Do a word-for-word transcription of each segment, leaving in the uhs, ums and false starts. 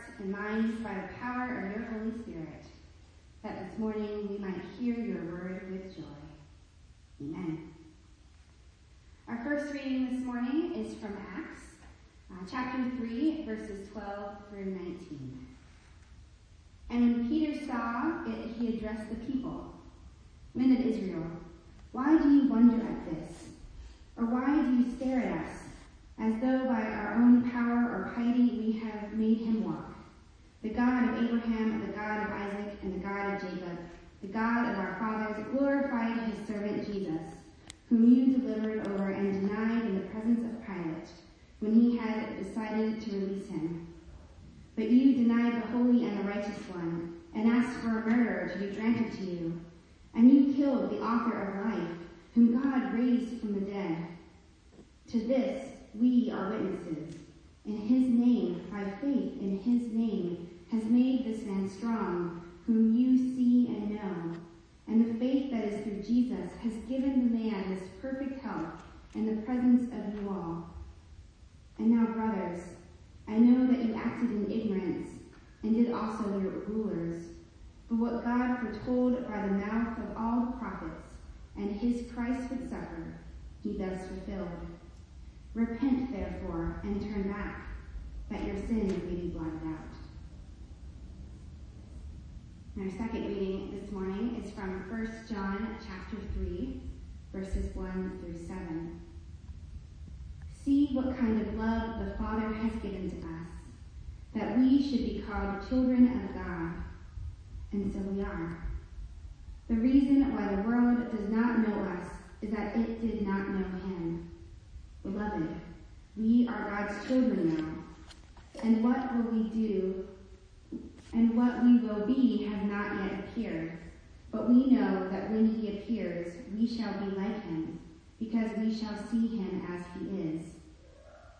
hearts and minds by the power of your Holy Spirit, that this morning we might hear your word with joy. Amen. Our first reading this morning is from Acts, uh, chapter three, verses twelve through nineteen. And when Peter saw it, he addressed the people. Men of Israel, why do you wonder at this? Or why do you stare at us, as though by our own power or piety we have made him walk? The God of Abraham, the God of Isaac, and the God of Jacob, the God of our fathers, glorified his servant Jesus, whom you delivered over and denied in the presence of Pilate, when he had decided to release him. But you denied the holy and the righteous one, and asked for a murderer to be granted to you. And you killed the author of life, whom God raised from the dead. To this we are witnesses. In his name, by faith in his name, has made this man strong, whom you see and know. And the faith that is through Jesus has given the man his perfect health in the presence of you all. And now, brothers, I know that you acted in ignorance, and did also your rulers. But what God foretold by the mouth of all the prophets, and his Christ would suffer, he thus fulfilled. Repent, therefore, and turn back, that your sins may be blotted out. And our second reading this morning is from First John chapter three, verses one through seven. See what kind of love the Father has given to us, that we should be called children of God. And so we are. The reason why the world does not know us is that it did not know him. Beloved, we are God's children now, and what will we do, and what we will be have not yet appeared. But we know that when he appears, we shall be like him, because we shall see him as he is.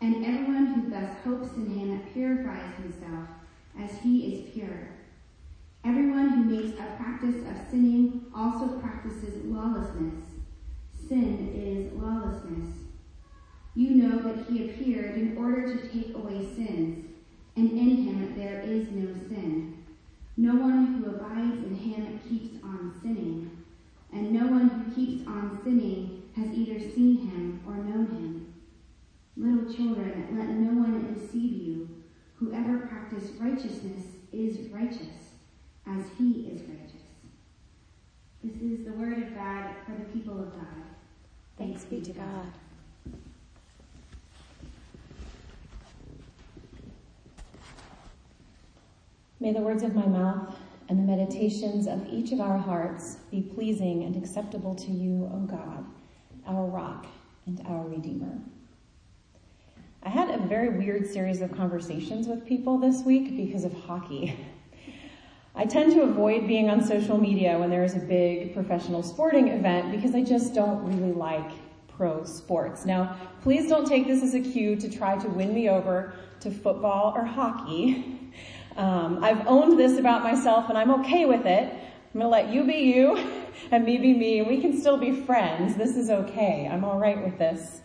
And everyone who thus hopes in him purifies himself as he is pure. Everyone who makes a practice of sinning also practices lawlessness. Sin is lawlessness. You know that he appeared in order to take away sins, and in him there is no sin. No one who abides in him keeps on sinning, and no one who keeps on sinning has either seen him or known him. Little children, let no one deceive you. Whoever practices righteousness is righteous, as he is righteous. This is the word of God for the people of God. Thanks be to God. May the words of my mouth and the meditations of each of our hearts be pleasing and acceptable to you, O God, our rock and our redeemer. I had a very weird series of conversations with people this week because of hockey. I tend to avoid being on social media when there is a big professional sporting event because I just don't really like pro sports. Now, please don't take this as a cue to try to win me over to football or hockey. Um, I've owned this about myself and I'm okay with it. I'm going to let you be you and me be me, and we can still be friends. This is okay. I'm all right with this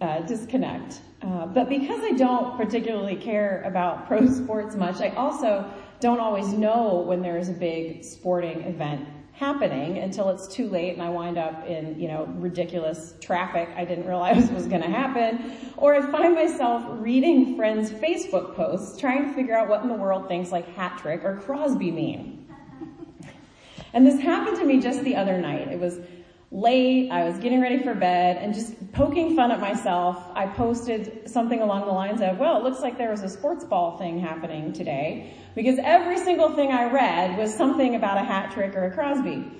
uh, disconnect. Uh, but because I don't particularly care about pro sports much, I also don't always know when there is a big sporting event happening until it's too late and I wind up in, you know, ridiculous traffic I didn't realize was going to happen. Or I find myself reading friends' Facebook posts trying to figure out what in the world things like hat trick or Crosby mean. And this happened to me just the other night. It was late, I was getting ready for bed, and just poking fun at myself, I posted something along the lines of, well, it looks like there was a sports ball thing happening today, because every single thing I read was something about a hat trick or a Crosby.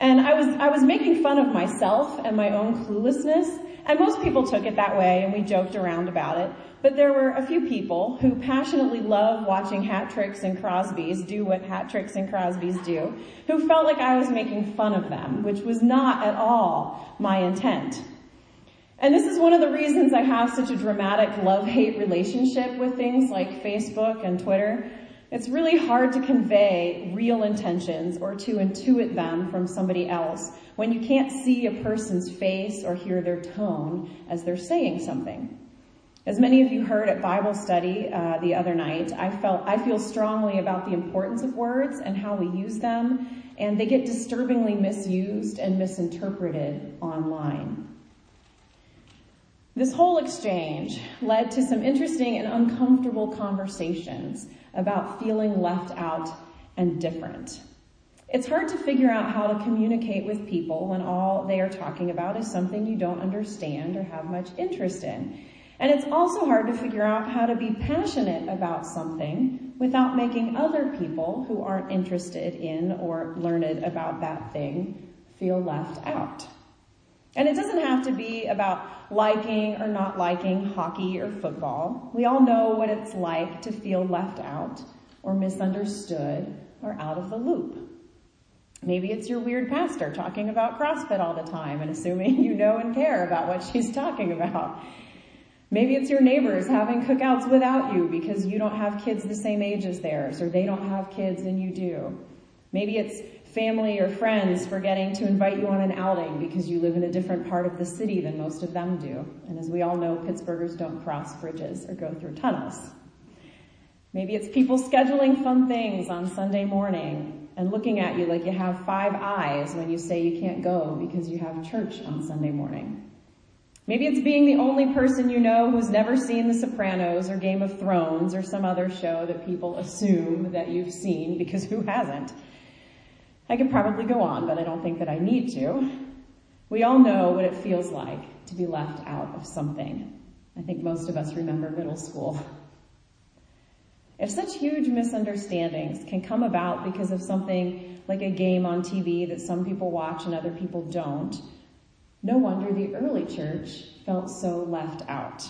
And I was, I was making fun of myself and my own cluelessness, and most people took it that way, and we joked around about it. But there were a few people who passionately love watching hat tricks and Crosbys do what hat tricks and Crosbys do, who felt like I was making fun of them, which was not at all my intent. And this is one of the reasons I have such a dramatic love-hate relationship with things like Facebook and Twitter. It's really hard to convey real intentions or to intuit them from somebody else when you can't see a person's face or hear their tone as they're saying something. As many of you heard at Bible study uh, the other night, I felt I feel strongly about the importance of words and how we use them, and they get disturbingly misused and misinterpreted online. This whole exchange led to some interesting and uncomfortable conversations about feeling left out and different. It's hard to figure out how to communicate with people when all they are talking about is something you don't understand or have much interest in. And it's also hard to figure out how to be passionate about something without making other people who aren't interested in or learned about that thing feel left out. And it doesn't have to be about liking or not liking hockey or football. We all know what it's like to feel left out or misunderstood or out of the loop. Maybe it's your weird pastor talking about CrossFit all the time and assuming you know and care about what she's talking about. Maybe it's your neighbors having cookouts without you because you don't have kids the same age as theirs, or they don't have kids and you do. Maybe it's family or friends forgetting to invite you on an outing because you live in a different part of the city than most of them do. And as we all know, Pittsburghers don't cross bridges or go through tunnels. Maybe it's people scheduling fun things on Sunday morning and looking at you like you have five eyes when you say you can't go because you have church on Sunday morning. Maybe it's being the only person you know who's never seen The Sopranos or Game of Thrones or some other show that people assume that you've seen, because who hasn't? I could probably go on, but I don't think that I need to. We all know what it feels like to be left out of something. I think most of us remember middle school. If such huge misunderstandings can come about because of something like a game on T V that some people watch and other people don't, no wonder the early church felt so left out.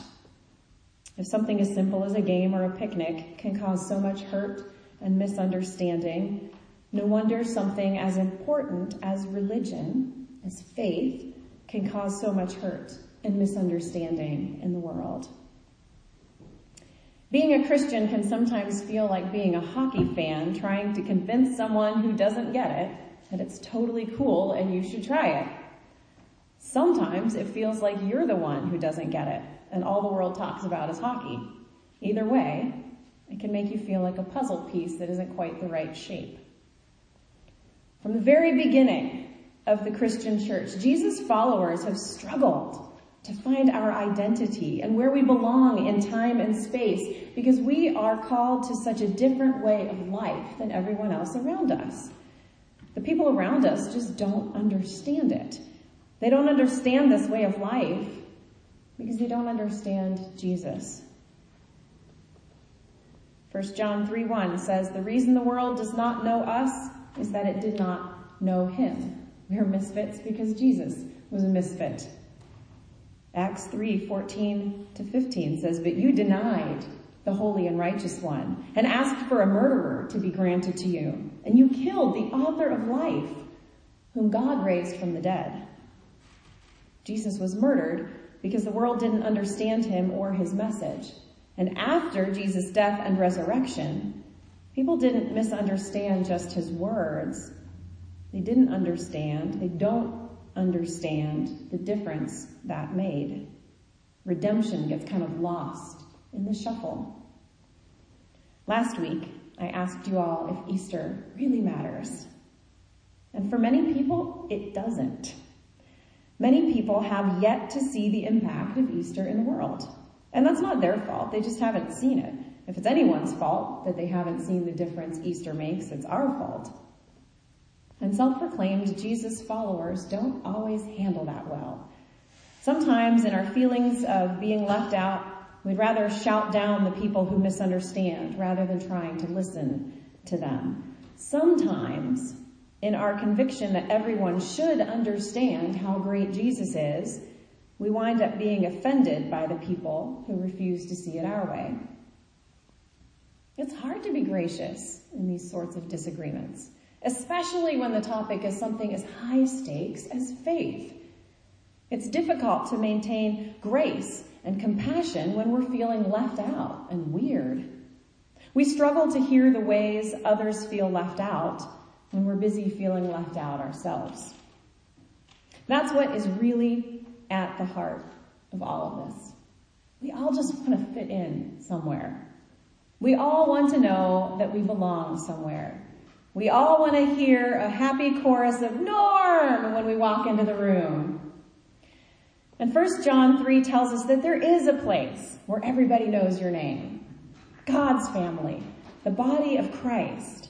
If something as simple as a game or a picnic can cause so much hurt and misunderstanding, no wonder something as important as religion, as faith, can cause so much hurt and misunderstanding in the world. Being a Christian can sometimes feel like being a hockey fan trying to convince someone who doesn't get it that it's totally cool and you should try it. Sometimes it feels like you're the one who doesn't get it, and all the world talks about is hockey. Either way, it can make you feel like a puzzle piece that isn't quite the right shape. From the very beginning of the Christian church, Jesus' followers have struggled to find our identity and where we belong in time and space, because we are called to such a different way of life than everyone else around us. The people around us just don't understand it. They don't understand this way of life because they don't understand Jesus. First John three one says, "The reason the world does not know us is that it did not know him." We are misfits because Jesus was a misfit. Acts three fourteen to fifteen says, "But you denied the holy and righteous one and asked for a murderer to be granted to you. And you killed the author of life, whom God raised from the dead." Jesus was murdered because the world didn't understand him or his message. And after Jesus' death and resurrection, people didn't misunderstand just his words. They didn't understand, they don't understand the difference that made. Redemption gets kind of lost in the shuffle. Last week, I asked you all if Easter really matters. And for many people, it doesn't. Many people have yet to see the impact of Easter in the world. And that's not their fault, they just haven't seen it. If it's anyone's fault that they haven't seen the difference Easter makes, it's our fault. And self-proclaimed Jesus followers don't always handle that well. Sometimes in our feelings of being left out, we'd rather shout down the people who misunderstand rather than trying to listen to them. Sometimes in our conviction that everyone should understand how great Jesus is, we wind up being offended by the people who refuse to see it our way. It's hard to be gracious in these sorts of disagreements, especially when the topic is something as high stakes as faith. It's difficult to maintain grace and compassion when we're feeling left out and weird. We struggle to hear the ways others feel left out when we're busy feeling left out ourselves. That's what is really at the heart of all of this. We all just want to fit in somewhere. We all want to know that we belong somewhere. We all want to hear a happy chorus of Norm when we walk into the room. And First John three tells us that there is a place where everybody knows your name. God's family, the body of Christ.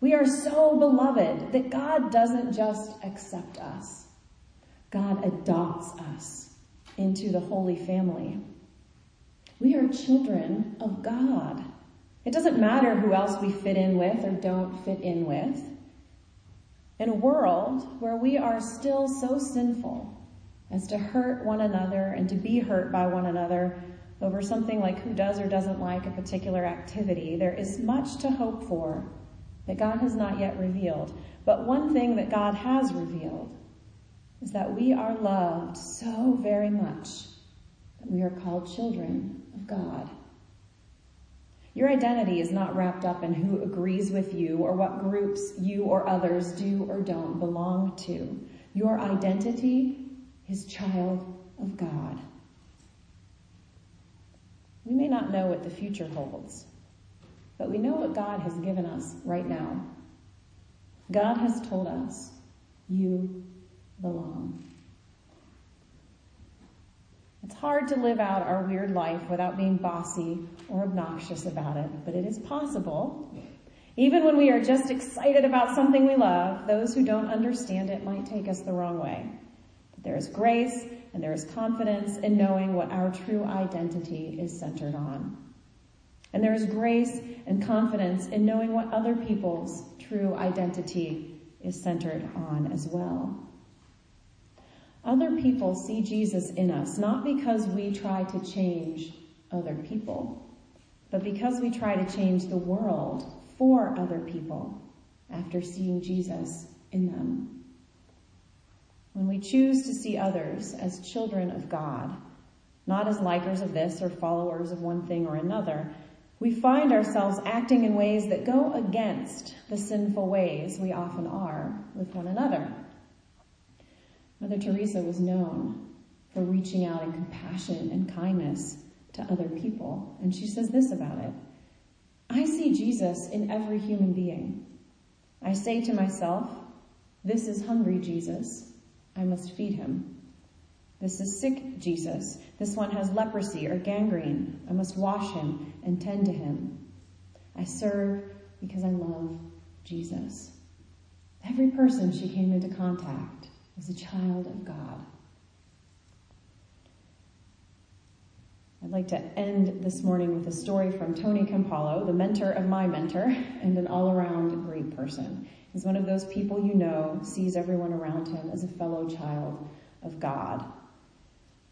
We are so beloved that God doesn't just accept us. God adopts us into the Holy Family. We are children of God. It doesn't matter who else we fit in with or don't fit in with. In a world where we are still so sinful as to hurt one another and to be hurt by one another over something like who does or doesn't like a particular activity, there is much to hope for that God has not yet revealed. But one thing that God has revealed is that we are loved so very much that we are called children of God. Your identity is not wrapped up in who agrees with you or what groups you or others do or don't belong to. Your identity is child of God. We may not know what the future holds, but we know what God has given us right now. God has told us, you belong. It's hard to live out our weird life without being bossy or obnoxious about it, but it is possible. Even when we are just excited about something we love, those who don't understand it might take us the wrong way. But there is grace and there is confidence in knowing what our true identity is centered on. And there is grace and confidence in knowing what other people's true identity is centered on as well. Other people see Jesus in us, not because we try to change other people, but because we try to change the world for other people after seeing Jesus in them. When we choose to see others as children of God, not as likers of this or followers of one thing or another, we find ourselves acting in ways that go against the sinful ways we often are with one another. Mother Teresa was known for reaching out in compassion and kindness to other people. And she says this about it: I see Jesus in every human being. I say to myself, this is hungry Jesus. I must feed him. This is sick Jesus. This one has leprosy or gangrene. I must wash him and tend to him. I serve because I love Jesus. Every person she came into contact was a child of God. I'd like to end this morning with a story from Tony Campolo, the mentor of my mentor, and an all-around great person. He's one of those people you know sees everyone around him as a fellow child of God.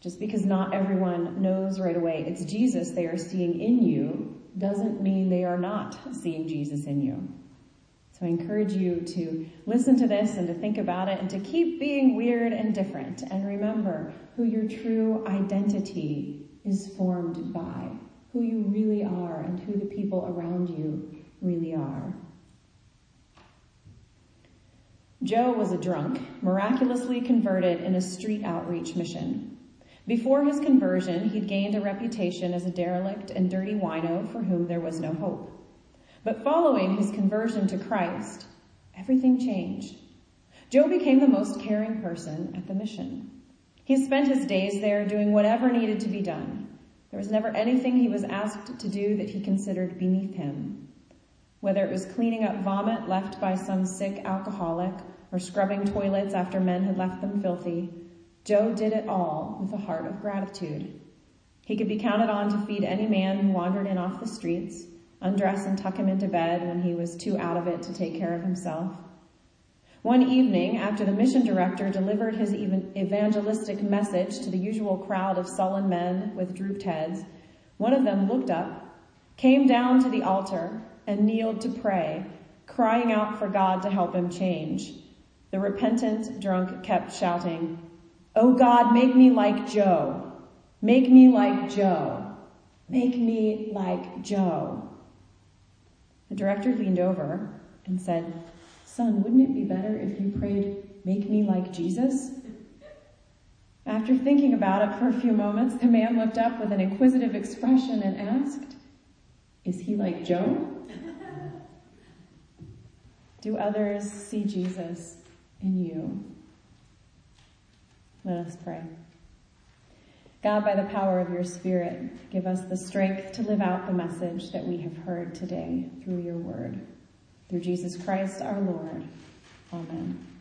Just because not everyone knows right away it's Jesus they are seeing in you doesn't mean they are not seeing Jesus in you. So I encourage you to listen to this and to think about it and to keep being weird and different, and remember who your true identity is formed by, who you really are and who the people around you really are. Joe was a drunk, miraculously converted in a street outreach mission. Before his conversion, he'd gained a reputation as a derelict and dirty wino for whom there was no hope. But following his conversion to Christ, everything changed. Joe became the most caring person at the mission. He spent his days there doing whatever needed to be done. There was never anything he was asked to do that he considered beneath him. Whether it was cleaning up vomit left by some sick alcoholic or scrubbing toilets after men had left them filthy, Joe did it all with a heart of gratitude. He could be counted on to feed any man who wandered in off the streets, undress and tuck him into bed when he was too out of it to take care of himself. One evening, after the mission director delivered his evangelistic message to the usual crowd of sullen men with drooped heads, one of them looked up, came down to the altar, and kneeled to pray, crying out for God to help him change. The repentant drunk kept shouting, "Oh God, make me like Joe. Make me like Joe. Make me like Joe." The director leaned over and said, "Son, wouldn't it be better if you prayed, 'Make me like Jesus'?" After thinking about it for a few moments, the man looked up with an inquisitive expression and asked, "Is he like Job? Do others see Jesus in you?" Let us pray. God, by the power of your Spirit, give us the strength to live out the message that we have heard today through your word. Through Jesus Christ, our Lord. Amen.